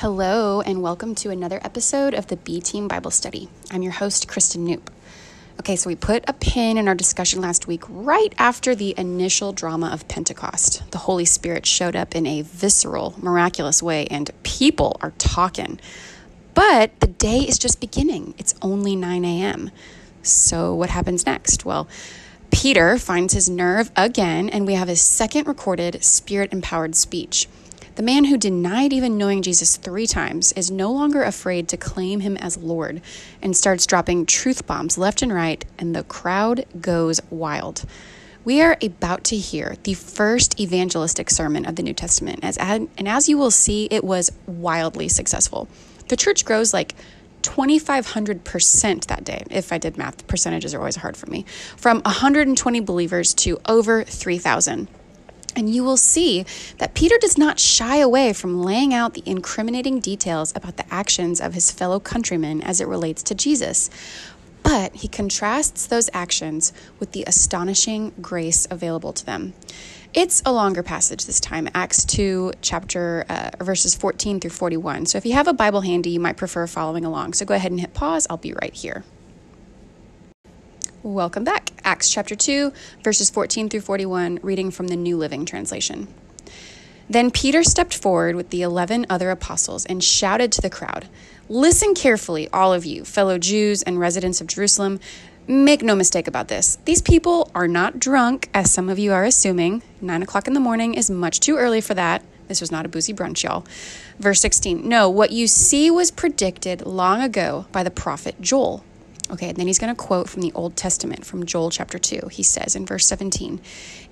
Hello, and welcome to another episode of the B-Team Bible Study. I'm your host, Kristen Noop. Okay, so we put a pin in our discussion last week right after the initial drama of Pentecost. The Holy Spirit showed up in a visceral, miraculous way, and people are talking. But the day is just beginning. It's only 9 a.m. So what happens next? Well, Peter finds his nerve again, and we have his second recorded Spirit-empowered speech. The man who denied even knowing Jesus 3 times is no longer afraid to claim him as Lord and starts dropping truth bombs left and right, and the crowd goes wild. We are about to hear the first evangelistic sermon of the New Testament, and as you will see, it was wildly successful. The church grows like 2,500% that day. If I did math, percentages are always hard for me. From 120 believers to over 3,000. And you will see that Peter does not shy away from laying out the incriminating details about the actions of his fellow countrymen as it relates to Jesus. But he contrasts those actions with the astonishing grace available to them. It's a longer passage this time, Acts 2, chapter verses 14 through 41. So if you have a Bible handy, you might prefer following along. So go ahead and hit pause. I'll be right here. Welcome back. Acts chapter 2, verses 14 through 41, reading from the New Living Translation. Then Peter stepped forward with the 11 other apostles and shouted to the crowd, "Listen carefully, all of you, fellow Jews and residents of Jerusalem. Make no mistake about this. These people are not drunk, as some of you are assuming. 9 o'clock in the morning is much too early for that. This was not a boozy brunch, y'all. Verse 16, no, what you see was predicted long ago by the prophet Joel." Okay, and then he's going to quote from the Old Testament, from Joel chapter 2. He says in verse 17,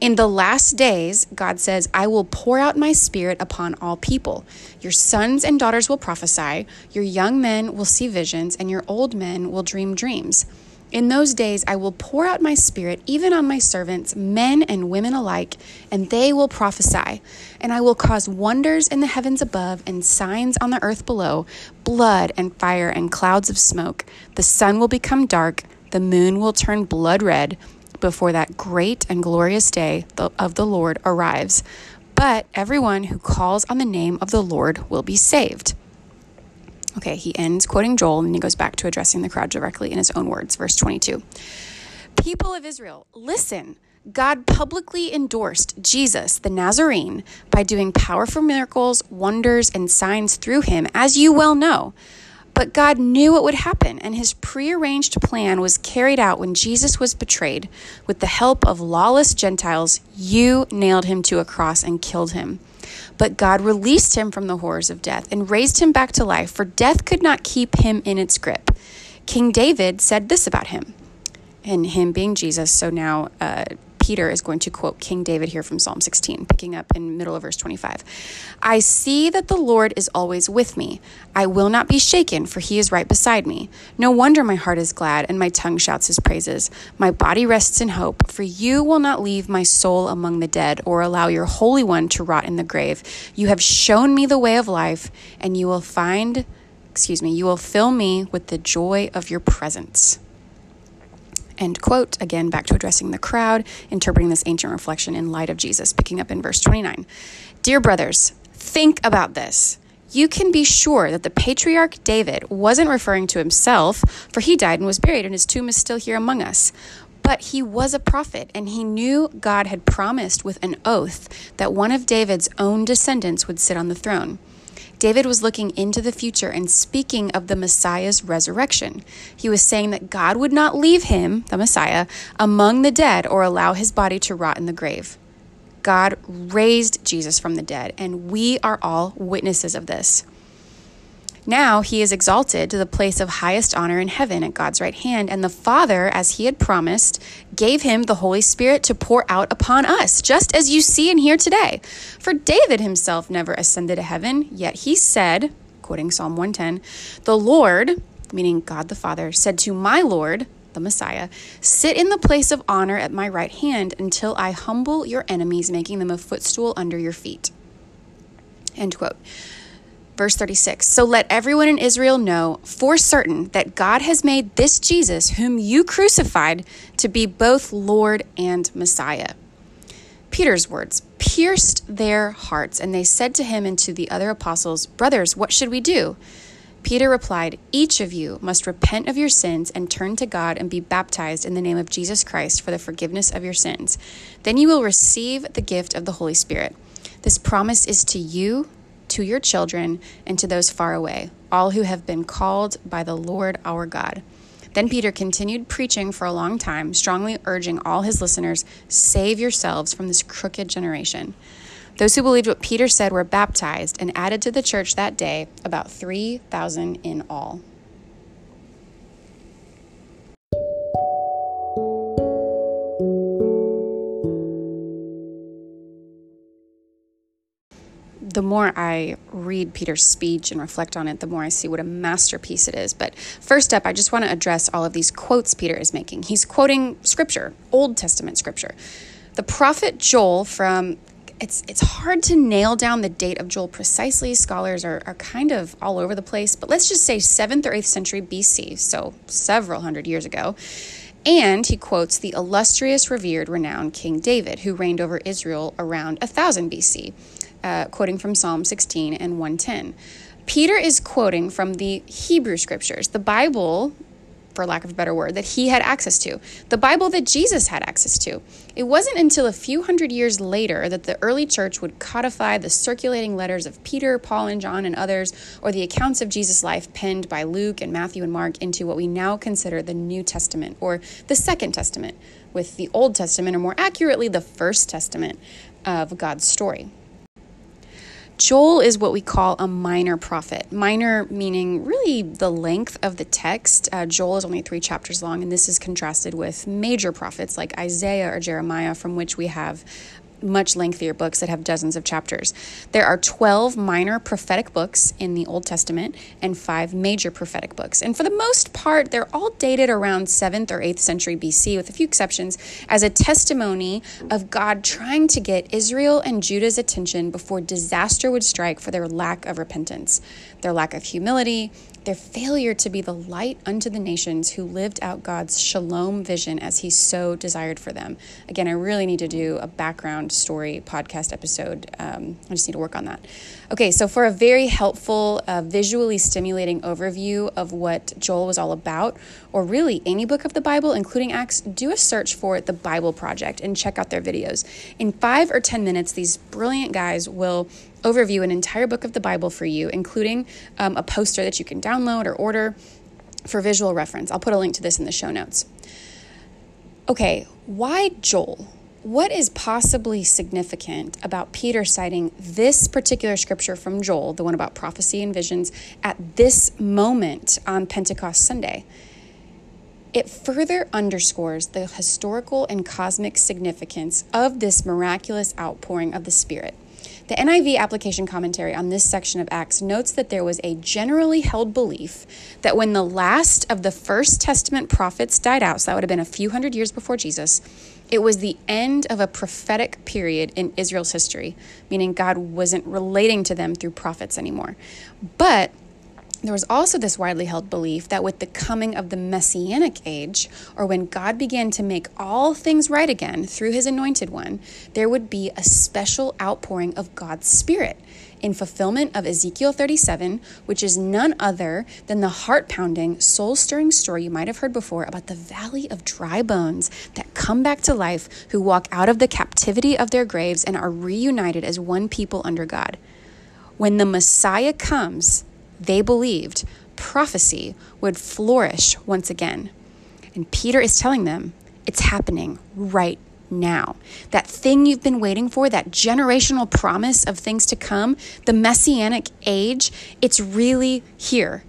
"In the last days, God says, I will pour out my spirit upon all people. Your sons and daughters will prophesy, your young men will see visions, and your old men will dream dreams. In those days, I will pour out my spirit even on my servants, men and women alike, and they will prophesy. And I will cause wonders in the heavens above and signs on the earth below, blood and fire and clouds of smoke. The sun will become dark, the moon will turn blood red before that great and glorious day of the Lord arrives. But everyone who calls on the name of the Lord will be saved." Okay, he ends quoting Joel, and he goes back to addressing the crowd directly in his own words. Verse 22, "People of Israel, listen. God publicly endorsed Jesus, the Nazarene, by doing powerful miracles, wonders, and signs through him, as you well know. But God knew what would happen, and his prearranged plan was carried out when Jesus was betrayed. With the help of lawless Gentiles, you nailed him to a cross and killed him. But God released him from the horrors of death and raised him back to life, for death could not keep him in its grip. King David said this about him," and him being Jesus. So now Peter is going to quote King David here from Psalm 16, picking up in the middle of verse 25. "I see that the Lord is always with me. I will not be shaken, for he is right beside me. No wonder my heart is glad and my tongue shouts his praises. My body rests in hope, for you will not leave my soul among the dead or allow your Holy One to rot in the grave. You have shown me the way of life, and you will fill me with the joy of your presence." End quote. Again, back to addressing the crowd, interpreting this ancient reflection in light of Jesus, picking up in verse 29. "Dear brothers, think about this. You can be sure that the patriarch David wasn't referring to himself, for he died and was buried, and his tomb is still here among us. But he was a prophet, and he knew God had promised with an oath that one of David's own descendants would sit on the throne. David was looking into the future and speaking of the Messiah's resurrection. He was saying that God would not leave him, the Messiah, among the dead or allow his body to rot in the grave. God raised Jesus from the dead, and we are all witnesses of this. Now he is exalted to the place of highest honor in heaven at God's right hand, and the Father, as he had promised, gave him the Holy Spirit to pour out upon us, just as you see and hear today. For David himself never ascended to heaven, yet he said," quoting Psalm 110, "the Lord," meaning God the Father, "said to my Lord," the Messiah, "sit in the place of honor at my right hand until I humble your enemies, making them a footstool under your feet." End quote. Verse 36, "So let everyone in Israel know for certain that God has made this Jesus, whom you crucified, to be both Lord and Messiah." Peter's words pierced their hearts, and they said to him and to the other apostles, "Brothers, what should we do?" Peter replied, "Each of you must repent of your sins and turn to God and be baptized in the name of Jesus Christ for the forgiveness of your sins. Then you will receive the gift of the Holy Spirit. This promise is to you, to your children, and to those far away, all who have been called by the Lord our God." Then Peter continued preaching for a long time, strongly urging all his listeners, "Save yourselves from this crooked generation." Those who believed what Peter said were baptized and added to the church that day, about 3,000 in all. The more I read Peter's speech and reflect on it, the more I see what a masterpiece it is. But first up, I just want to address all of these quotes Peter is making. He's quoting scripture, Old Testament scripture. The prophet Joel from... It's hard to nail down the date of Joel precisely. Scholars are kind of all over the place, but let's just say 7th or 8th century BC, so several hundred years ago. And he quotes the illustrious, revered, renowned King David, who reigned over Israel around 1000 BC. Quoting from Psalm 16 and 110. Peter is quoting from the Hebrew scriptures, the Bible, for lack of a better word, that he had access to, the Bible that Jesus had access to. It wasn't until a few hundred years later that the early church would codify the circulating letters of Peter, Paul, and John, and others, or the accounts of Jesus' life penned by Luke and Matthew and Mark into what we now consider the New Testament, or the Second Testament, with the Old Testament, or more accurately, the First Testament of God's story. Joel is what we call a minor prophet. Minor meaning really the length of the text. Joel is only 3 chapters long, and this is contrasted with major prophets like Isaiah or Jeremiah, from which we have much lengthier books that have dozens of chapters. There are 12 minor prophetic books in the Old Testament and 5 major prophetic books. And for the most part, they're all dated around 7th or 8th century BC, with a few exceptions, as a testimony of God trying to get Israel and Judah's attention before disaster would strike for their lack of repentance, their lack of humility, their failure to be the light unto the nations who lived out God's shalom vision as he so desired for them. Again, I really need to do a background story podcast episode. I just need to work on that. Okay, so for a very helpful, visually stimulating overview of what Joel was all about, or really any book of the Bible, including Acts, do a search for The Bible Project and check out their videos. In 5 or 10 minutes, these brilliant guys will overview an entire book of the Bible for you, including a poster that you can download or order for visual reference. I'll put a link to this in the show notes. Okay, why Joel? What is possibly significant about Peter citing this particular scripture from Joel, the one about prophecy and visions, at this moment on Pentecost Sunday? It further underscores the historical and cosmic significance of this miraculous outpouring of the Spirit. The NIV application commentary on this section of Acts notes that there was a generally held belief that when the last of the First Testament prophets died out, so that would have been a few hundred years before Jesus, it was the end of a prophetic period in Israel's history, meaning God wasn't relating to them through prophets anymore. But there was also this widely held belief that with the coming of the Messianic age, or when God began to make all things right again through his anointed one, there would be a special outpouring of God's Spirit in fulfillment of Ezekiel 37, which is none other than the heart-pounding, soul-stirring story you might have heard before about the valley of dry bones that come back to life, who walk out of the captivity of their graves and are reunited as one people under God. When the Messiah comes, they believed prophecy would flourish once again. And Peter is telling them it's happening right now. That thing you've been waiting for, that generational promise of things to come, the Messianic age, it's really here.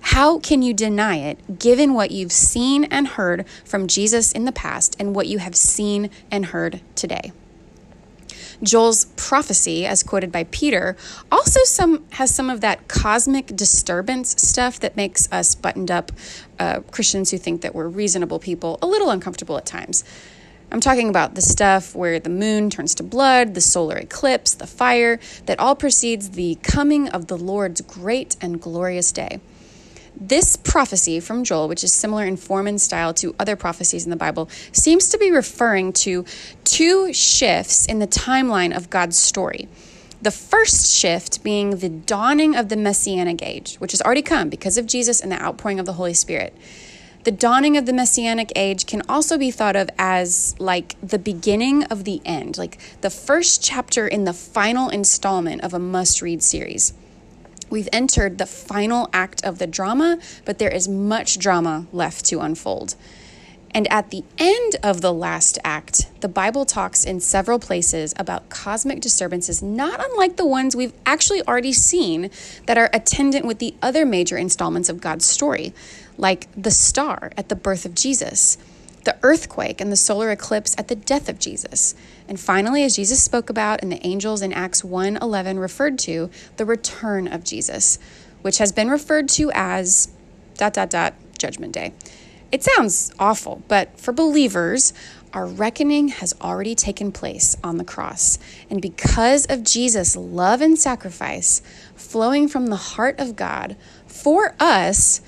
How can you deny it, given what you've seen and heard from Jesus in the past and what you have seen and heard today? Joel's prophecy, as quoted by Peter, also has some of that cosmic disturbance stuff that makes us buttoned up Christians who think that we're reasonable people a little uncomfortable at times. I'm talking about the stuff where the moon turns to blood, the solar eclipse, the fire, that all precedes the coming of the Lord's great and glorious day. This prophecy from Joel, which is similar in form and style to other prophecies in the Bible, seems to be referring to two shifts in the timeline of God's story. The first shift being the dawning of the Messianic age, which has already come because of Jesus and the outpouring of the Holy Spirit. The dawning of the Messianic age can also be thought of as like the beginning of the end, like the first chapter in the final installment of a must-read series. We've entered the final act of the drama, but there is much drama left to unfold. And at the end of the last act, the Bible talks in several places about cosmic disturbances, not unlike the ones we've actually already seen that are attendant with the other major installments of God's story, like the star at the birth of Jesus, the earthquake and the solar eclipse at the death of Jesus. And finally, as Jesus spoke about and the angels in Acts 1:11 referred to, the return of Jesus, which has been referred to as Judgment Day. It sounds awful, but for believers, our reckoning has already taken place on the cross. And because of Jesus' love and sacrifice flowing from the heart of God for us,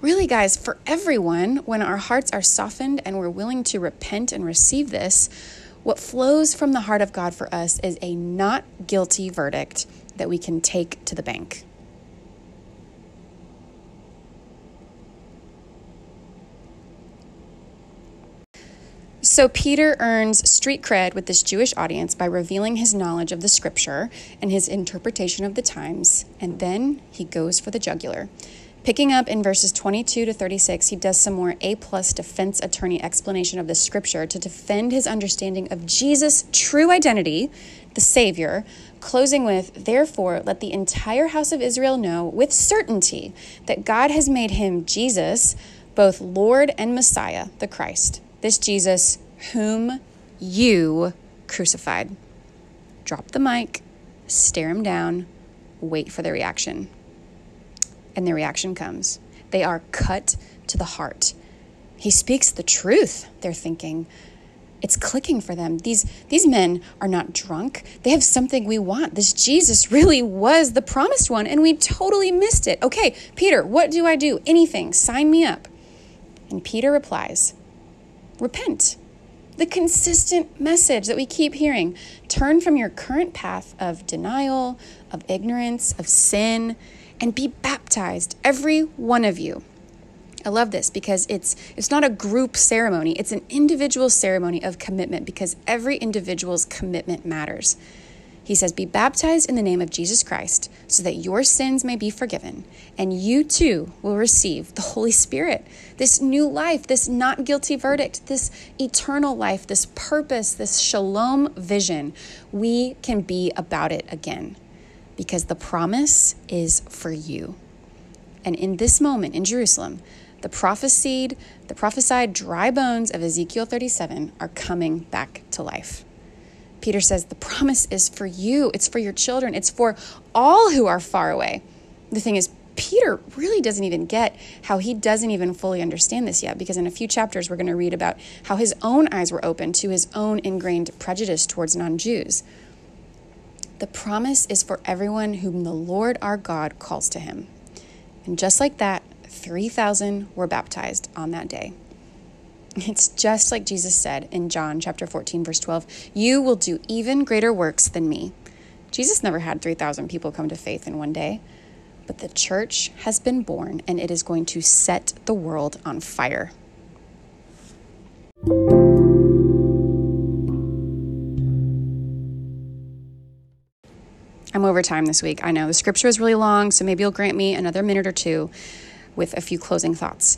really, guys, for everyone, when our hearts are softened and we're willing to repent and receive this, what flows from the heart of God for us is a not guilty verdict that we can take to the bank. So Peter earns street cred with this Jewish audience by revealing his knowledge of the scripture and his interpretation of the times, and then he goes for the jugular. Picking up in verses 22 to 36, he does some more A-plus defense attorney explanation of the scripture to defend his understanding of Jesus' true identity, the Savior, closing with, "Therefore, let the entire house of Israel know with certainty that God has made him, Jesus, both Lord and Messiah, the Christ, this Jesus whom you crucified." Drop the mic, stare him down, wait for the reaction. And the reaction comes. They are cut to the heart. "He speaks the truth," they're thinking. It's clicking for them. These men are not drunk. They have something we want. This Jesus really was the promised one, and we totally missed it. "Okay, Peter, what do I do? Anything. Sign me up." And Peter replies, "Repent." The consistent message that we keep hearing. Turn from your current path of denial, of ignorance, of sin, and be baptized, every one of you. I love this because it's not a group ceremony. It's an individual ceremony of commitment because every individual's commitment matters. He says, "Be baptized in the name of Jesus Christ so that your sins may be forgiven, and you too will receive the Holy Spirit," this new life, this not guilty verdict, this eternal life, this purpose, this shalom vision. We can be about it again. Because the promise is for you. And in this moment in Jerusalem, the prophesied dry bones of Ezekiel 37 are coming back to life. Peter says, the promise is for you. It's for your children. It's for all who are far away. The thing is, Peter really doesn't even get how he doesn't even fully understand this yet, because in a few chapters, we're going to read about how his own eyes were opened to his own ingrained prejudice towards non-Jews. The promise is for everyone whom the Lord our God calls to him. And just like that, 3,000 were baptized on that day. It's just like Jesus said in John chapter 14, verse 12, "You will do even greater works than me." Jesus never had 3,000 people come to faith in one day, but the church has been born and it is going to set the world on fire. I'm over time this week. I know the scripture is really long, so maybe you'll grant me another minute or two with a few closing thoughts.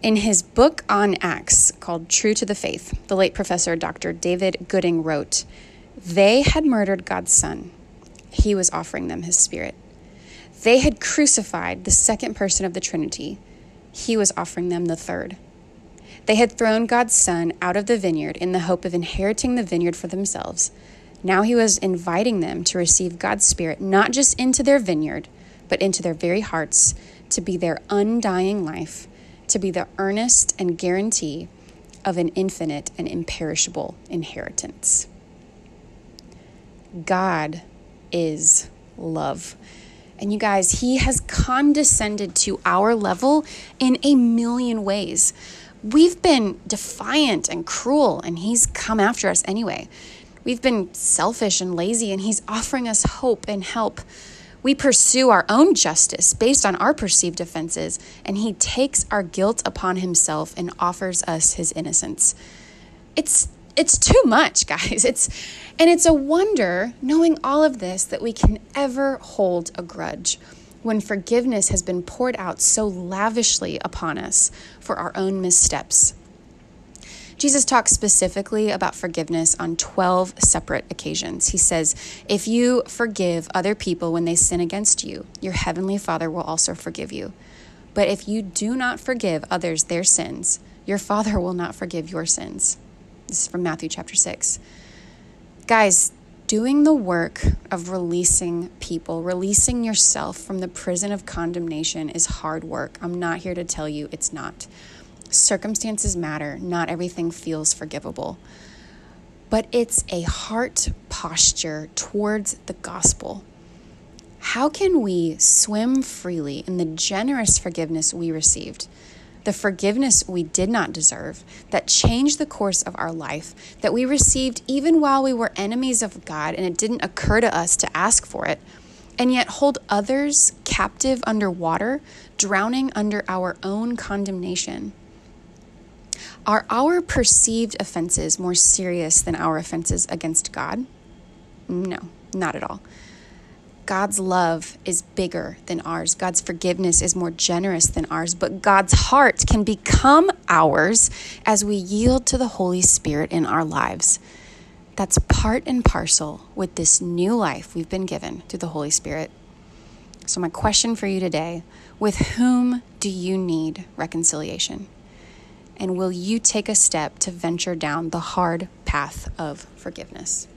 In his book on Acts called True to the Faith, the late professor Dr. David Gooding wrote, "They had murdered God's son. He was offering them his spirit. They had crucified the second person of the Trinity. He was offering them the third. They had thrown God's son out of the vineyard in the hope of inheriting the vineyard for themselves. Now he was inviting them to receive God's Spirit, not just into their vineyard, but into their very hearts, to be their undying life, to be the earnest and guarantee of an infinite and imperishable inheritance." God is love. And you guys, he has come condescended to our level in a million ways. We've been defiant and cruel, and he's come after us anyway. We've been selfish and lazy, and he's offering us hope and help. We pursue our own justice based on our perceived offenses, and he takes our guilt upon himself and offers us his innocence. It's too much, guys. It's a wonder, knowing all of this, that we can ever hold a grudge when forgiveness has been poured out so lavishly upon us for our own missteps. Jesus talks specifically about forgiveness on 12 separate occasions. He says, if you forgive other people when they sin against you, your heavenly Father will also forgive you. But if you do not forgive others their sins, your Father will not forgive your sins. This is from Matthew chapter 6. Guys, doing the work of releasing people, releasing yourself from the prison of condemnation is hard work. I'm not here to tell you it's not. Circumstances matter. Not everything feels forgivable. But it's a heart posture towards the gospel. How can we swim freely in the generous forgiveness we received, the forgiveness we did not deserve, that changed the course of our life, that we received even while we were enemies of God and it didn't occur to us to ask for it, and yet hold others captive underwater, drowning under our own condemnation? Are our perceived offenses more serious than our offenses against God? No, not at all. God's love is bigger than ours. God's forgiveness is more generous than ours, but God's heart can become ours as we yield to the Holy Spirit in our lives. That's part and parcel with this new life we've been given through the Holy Spirit. So my question for you today, with whom do you need reconciliation? And will you take a step to venture down the hard path of forgiveness?